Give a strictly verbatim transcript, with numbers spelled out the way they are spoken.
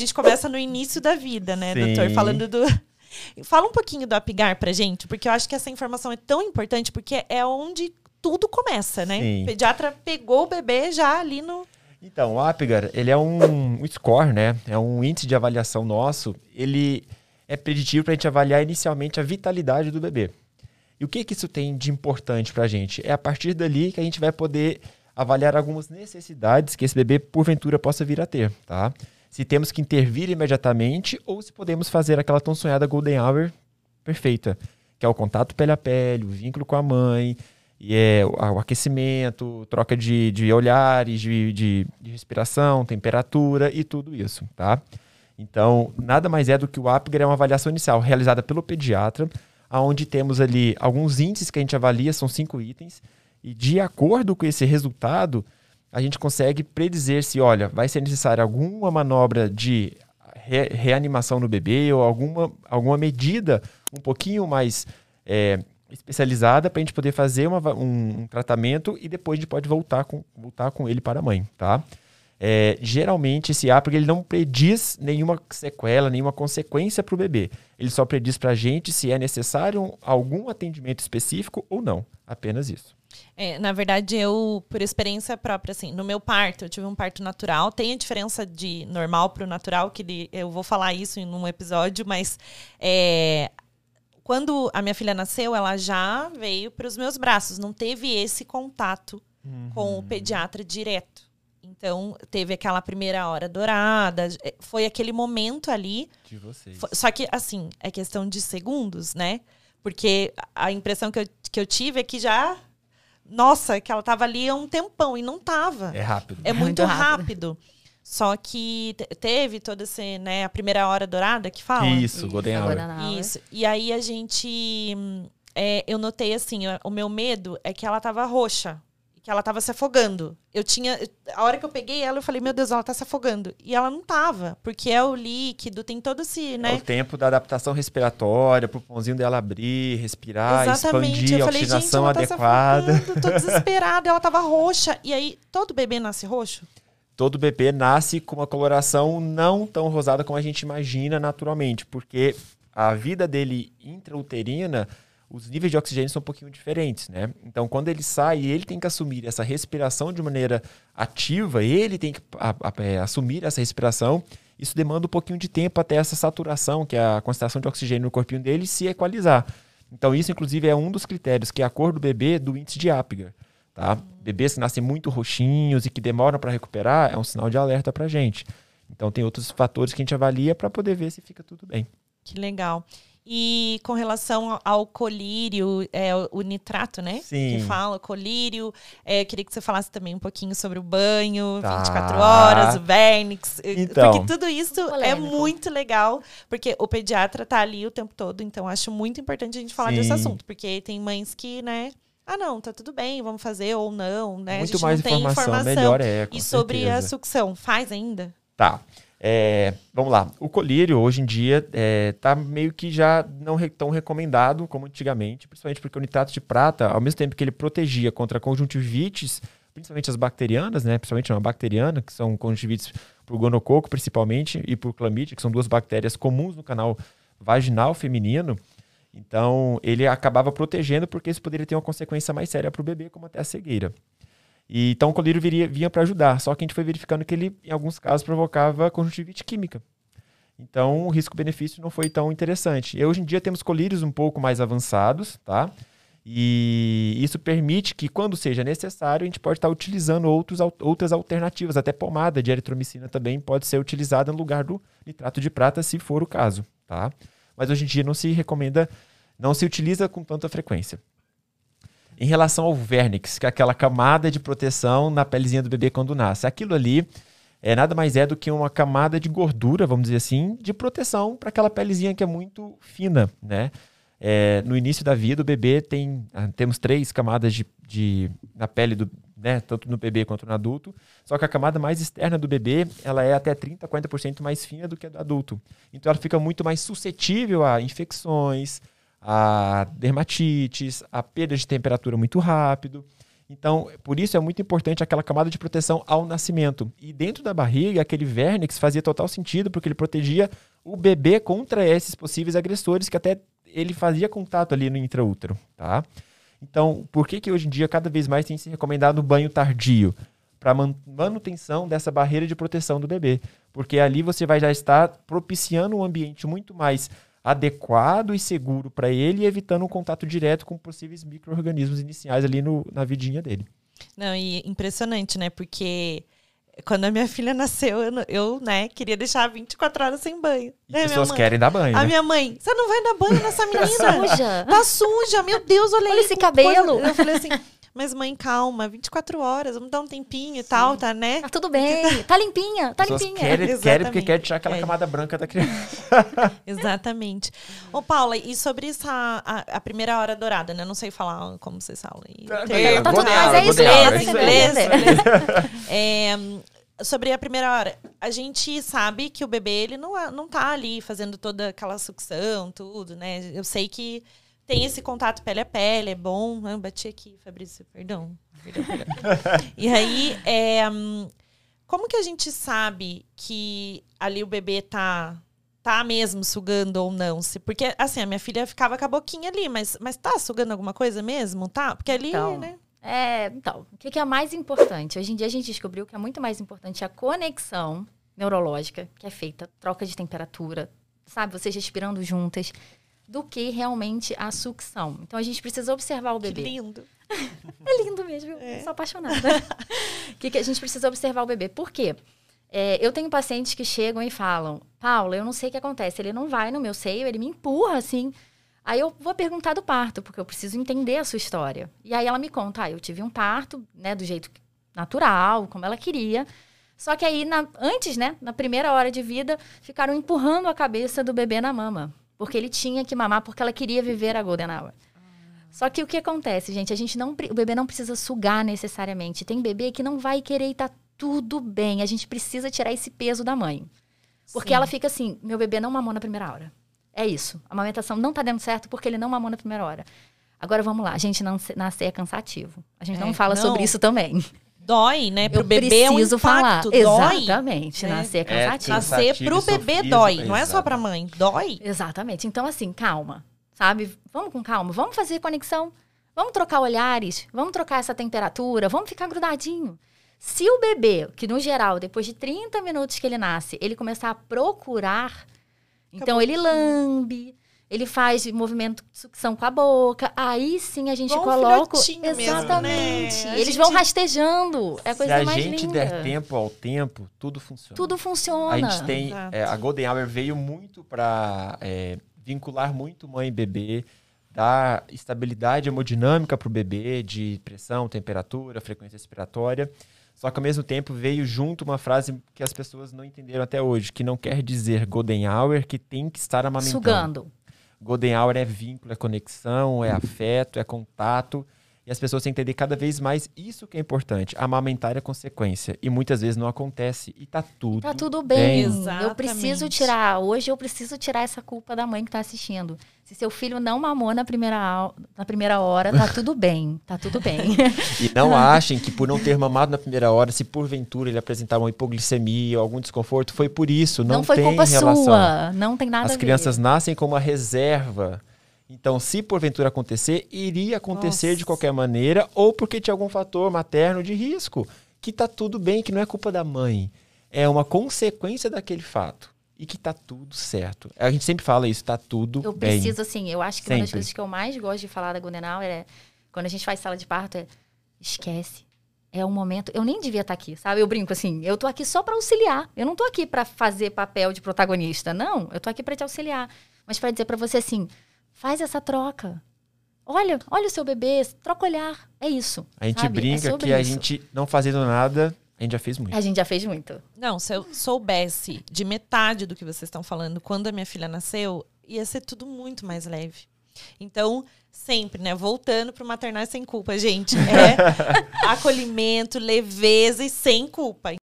A gente começa no início da vida, né, Sim. doutor? Falando do... Fala um pouquinho do Apgar pra gente, porque eu acho que essa informação é tão importante, porque é onde tudo começa, né? Sim. O pediatra pegou o bebê já ali no... Então, o Apgar, ele é um, um score, né? É um índice de avaliação nosso. Ele é preditivo pra gente avaliar inicialmente a vitalidade do bebê. E o que que isso tem de importante pra gente? É a partir dali que a gente vai poder avaliar algumas necessidades que esse bebê, porventura, possa vir a ter, tá? Se temos que intervir imediatamente ou se podemos fazer aquela tão sonhada golden hour perfeita, que é o contato pele a pele, o vínculo com a mãe, e é o aquecimento, troca de, de olhares, de, de, de respiração, temperatura e tudo isso, tá? Então, nada mais é do que o Apgar, é uma avaliação inicial realizada pelo pediatra, onde temos ali alguns índices que a gente avalia, são cinco itens, e de acordo com esse resultado, a gente consegue predizer se, olha, vai ser necessária alguma manobra de re- reanimação no bebê ou alguma, alguma medida um pouquinho mais é, especializada para a gente poder fazer uma, um, um tratamento e depois a gente pode voltar com, voltar com ele para a mãe, tá? É, geralmente esse Apgar, ele não prediz nenhuma sequela, nenhuma consequência para o bebê. Ele só prediz para a gente se é necessário algum atendimento específico ou não. Apenas isso. É, na verdade, eu, por experiência própria, assim, no meu parto, eu tive um parto natural. Tem a diferença de normal para o natural, que ele, eu vou falar isso em um episódio, mas é, quando a minha filha nasceu, ela já veio para os meus braços. Não teve esse contato uhum. com o pediatra direto. Então, teve aquela primeira hora dourada, foi aquele momento ali. De vocês. Só que, assim, é questão de segundos, né? Porque a impressão que eu, que eu tive é que já... Nossa, que ela tava ali há um tempão e não tava. É rápido. É muito rápido. Só que t- teve toda essa, né, a primeira hora dourada que fala. Isso, golden hour. Isso. E aí a gente... É, eu notei assim, o meu medo é que ela tava roxa. Que ela tava se afogando. Eu tinha... A hora que eu peguei ela, eu falei, meu Deus, ela tá se afogando. E ela não tava, porque é o líquido, tem todo esse, né? É o tempo da adaptação respiratória, pro pãozinho dela abrir, respirar, exatamente. Expandir, eu falei, oxigenação gente, ela adequada. Tá se afogando, tô desesperada, ela tava roxa. E aí, todo bebê nasce roxo? Todo bebê nasce com uma coloração não tão rosada como a gente imagina naturalmente, porque a vida dele intrauterina... Os níveis de oxigênio são um pouquinho diferentes, né? Então, quando ele sai, ele tem que assumir essa respiração de maneira ativa, ele tem que a, a, é, assumir essa respiração. Isso demanda um pouquinho de tempo até essa saturação, que é a concentração de oxigênio no corpinho dele, se equalizar. Então, isso, inclusive, é um dos critérios, que é a cor do bebê do índice de Apgar, tá? Bebês que nascem muito roxinhos e que demoram para recuperar, é um sinal de alerta para a gente. Então, tem outros fatores que a gente avalia para poder ver se fica tudo bem. Que legal. E com relação ao colírio, é, o nitrato, né? Sim. Que fala, o colírio. É, eu queria que você falasse também um pouquinho sobre o banho, tá. vinte e quatro horas, o vernix. Então, porque tudo isso é muito legal, porque o pediatra tá ali o tempo todo, então acho muito importante a gente falar Sim. desse assunto, porque tem mães que, né... Ah, não, tá tudo bem, vamos fazer ou não, né? Muito a gente mais não tem informação, informação. Melhor é, com E certeza. Sobre a sucção, faz ainda? Tá. É, vamos lá, o colírio hoje em dia está é, meio que já não re, tão recomendado como antigamente, principalmente porque o nitrato de prata, ao mesmo tempo que ele protegia contra a conjuntivites, principalmente as bacterianas, né, principalmente uma bacteriana, que são conjuntivites por gonococo principalmente e por clamídia, que são duas bactérias comuns no canal vaginal feminino, então ele acabava protegendo porque isso poderia ter uma consequência mais séria para o bebê, como até a cegueira. E, então o colírio viria, vinha para ajudar, só que a gente foi verificando que ele, em alguns casos, provocava conjuntivite química. Então o risco-benefício não foi tão interessante. E hoje em dia temos colírios um pouco mais avançados, tá? E isso permite que, quando seja necessário, a gente pode estar utilizando outros, outras alternativas, até pomada de eritromicina também pode ser utilizada no lugar do nitrato de prata, se for o caso, tá? Mas hoje em dia não se recomenda, não se utiliza com tanta frequência. Em relação ao vernix, que é aquela camada de proteção na pelezinha do bebê quando nasce. Aquilo ali é nada mais é do que uma camada de gordura, vamos dizer assim, de proteção para aquela pelezinha que é muito fina, né? É, no início da vida, o bebê tem... Temos três camadas de, de, na pele, do, né? Tanto no bebê quanto no adulto. Só que a camada mais externa do bebê, ela é até trinta, quarenta por cento mais fina do que a do adulto. Então, ela fica muito mais suscetível a infecções... a dermatites, a perda de temperatura muito rápido. Então, por isso é muito importante aquela camada de proteção ao nascimento. E dentro da barriga, aquele vernix fazia total sentido, porque ele protegia o bebê contra esses possíveis agressores que até ele fazia contato ali no intraútero, tá? Então, por que que hoje em dia cada vez mais tem se recomendado o banho tardio? Para manutenção dessa barreira de proteção do bebê. Porque ali você vai já estar propiciando um ambiente muito mais adequado e seguro para ele, e evitando um contato direto com possíveis micro-organismos iniciais ali no, na vidinha dele. Não, e impressionante, né? Porque quando a minha filha nasceu, eu, eu né, queria deixar vinte e quatro horas sem banho. E as pessoas mãe, querem dar banho, A né? minha mãe, você não vai dar banho nessa menina? Tá suja. Tá suja, meu Deus, olha, olha esse cabelo. Coisa. Eu falei assim... Mas mãe, calma, vinte e quatro horas, vamos dar um tempinho e tal, tá, né? Tá tudo bem, tá... tá limpinha, tá limpinha. Querem, querem porque querem tirar aquela quer. camada branca da criança. Exatamente. Ô Paula, e sobre essa, a, a primeira hora dourada, né? Não sei falar como vocês falam. É, tá, mas é isso, é isso. Sobre a primeira hora, a gente sabe que o bebê, ele não, não tá ali fazendo toda aquela sucção, tudo, né? Eu sei que tem esse contato pele a pele, é bom. Eu bati aqui, Fabrício, perdão. perdão, perdão. E aí, é, como que a gente sabe que ali o bebê tá, tá mesmo sugando ou não? Porque, assim, a minha filha ficava com a boquinha ali, mas, mas tá sugando alguma coisa mesmo? Tá? Porque ali, então, né? É, então, o que é mais importante? Hoje em dia a gente descobriu que é muito mais importante a conexão neurológica, que é feita, troca de temperatura, sabe? Vocês respirando juntas, do que realmente a sucção. Então, a gente precisa observar o bebê. Que lindo. É lindo mesmo, é. Eu sou apaixonada. que, que a gente precisa observar o bebê. Por quê? É, eu tenho pacientes que chegam e falam, Paula, eu não sei o que acontece, ele não vai no meu seio, ele me empurra, assim. Aí eu vou perguntar do parto, porque eu preciso entender a sua história. E aí ela me conta, ah, eu tive um parto, né, do jeito natural, como ela queria. Só que aí, na, antes, né, na primeira hora de vida, ficaram empurrando a cabeça do bebê na mama. Porque ele tinha que mamar, porque ela queria viver a golden hour. Ah. Só que o que acontece, gente? A gente não, o bebê não precisa sugar necessariamente. Tem bebê que não vai querer e tá tudo bem. A gente precisa tirar esse peso da mãe. Porque Sim. ela fica assim, meu bebê não mamou na primeira hora. É isso. A amamentação não tá dando certo porque ele não mamou na primeira hora. Agora vamos lá. A gente não nascer é cansativo. A gente é, não fala não. sobre isso também. Dói, né? Pro Eu bebê é um impacto, falar. dói. Exatamente, né? Nascer é cansativo. É, nascer pro bebê sofrido, dói, não é só pra mãe, dói. Exatamente, então assim, calma, sabe? Vamos com calma, vamos fazer conexão, vamos trocar olhares, vamos trocar essa temperatura, vamos ficar grudadinho. Se o bebê, que no geral, depois de trinta minutos que ele nasce, ele começar a procurar, então Acabou. ele lambe... Ele faz movimento de sucção com a boca. Aí sim a gente Bom coloca... Exatamente. Mesmo, né? Eles gente... vão rastejando. É a coisa mais linda. Se a gente der tempo ao tempo, tudo funciona. Tudo funciona. A gente tem... É, a golden hour veio muito para é, vincular muito mãe e bebê, dar estabilidade hemodinâmica para o bebê, de pressão, temperatura, frequência respiratória. Só que ao mesmo tempo veio junto uma frase que as pessoas não entenderam até hoje, que não quer dizer golden hour que tem que estar amamentando. Sugando. Golden hour é vínculo, é conexão, é afeto, é contato. E as pessoas têm que entender cada vez mais isso que é importante. Amamentar é consequência. E muitas vezes não acontece. E tá tudo Tá tudo bem. bem. Exatamente. Eu preciso tirar, hoje eu preciso tirar essa culpa da mãe que tá assistindo. Se seu filho não mamou na primeira, na primeira hora, tá tudo bem. Tá tudo bem. E não achem que por não ter mamado na primeira hora, se porventura ele apresentar uma hipoglicemia ou algum desconforto, foi por isso. Não, não foi tem culpa relação. sua. Não tem nada As a ver. As crianças nascem com uma reserva. Então, se porventura acontecer, iria acontecer Nossa. de qualquer maneira, ou porque tinha algum fator materno de risco, que tá tudo bem, que não é culpa da mãe. É uma consequência daquele fato. E que tá tudo certo. A gente sempre fala isso, tá tudo eu bem. Eu preciso, assim, eu acho que sempre. Uma das coisas que eu mais gosto de falar da golden hour é, quando a gente faz sala de parto, é, esquece. É um momento, eu nem devia estar aqui, sabe? Eu brinco assim, eu tô aqui só para auxiliar. Eu não tô aqui para fazer papel de protagonista, não. Eu tô aqui para te auxiliar. Mas para dizer para você assim, faz essa troca. Olha, olha o seu bebê, troca olhar. É isso. A gente sabe? brinca é que isso. a gente não fazendo nada, a gente já fez muito. A gente já fez muito. Não, se eu soubesse de metade do que vocês estão falando quando a minha filha nasceu, ia ser tudo muito mais leve. Então, sempre, né? Voltando pro Maternar Sem Culpa, gente. É acolhimento, leveza e sem culpa.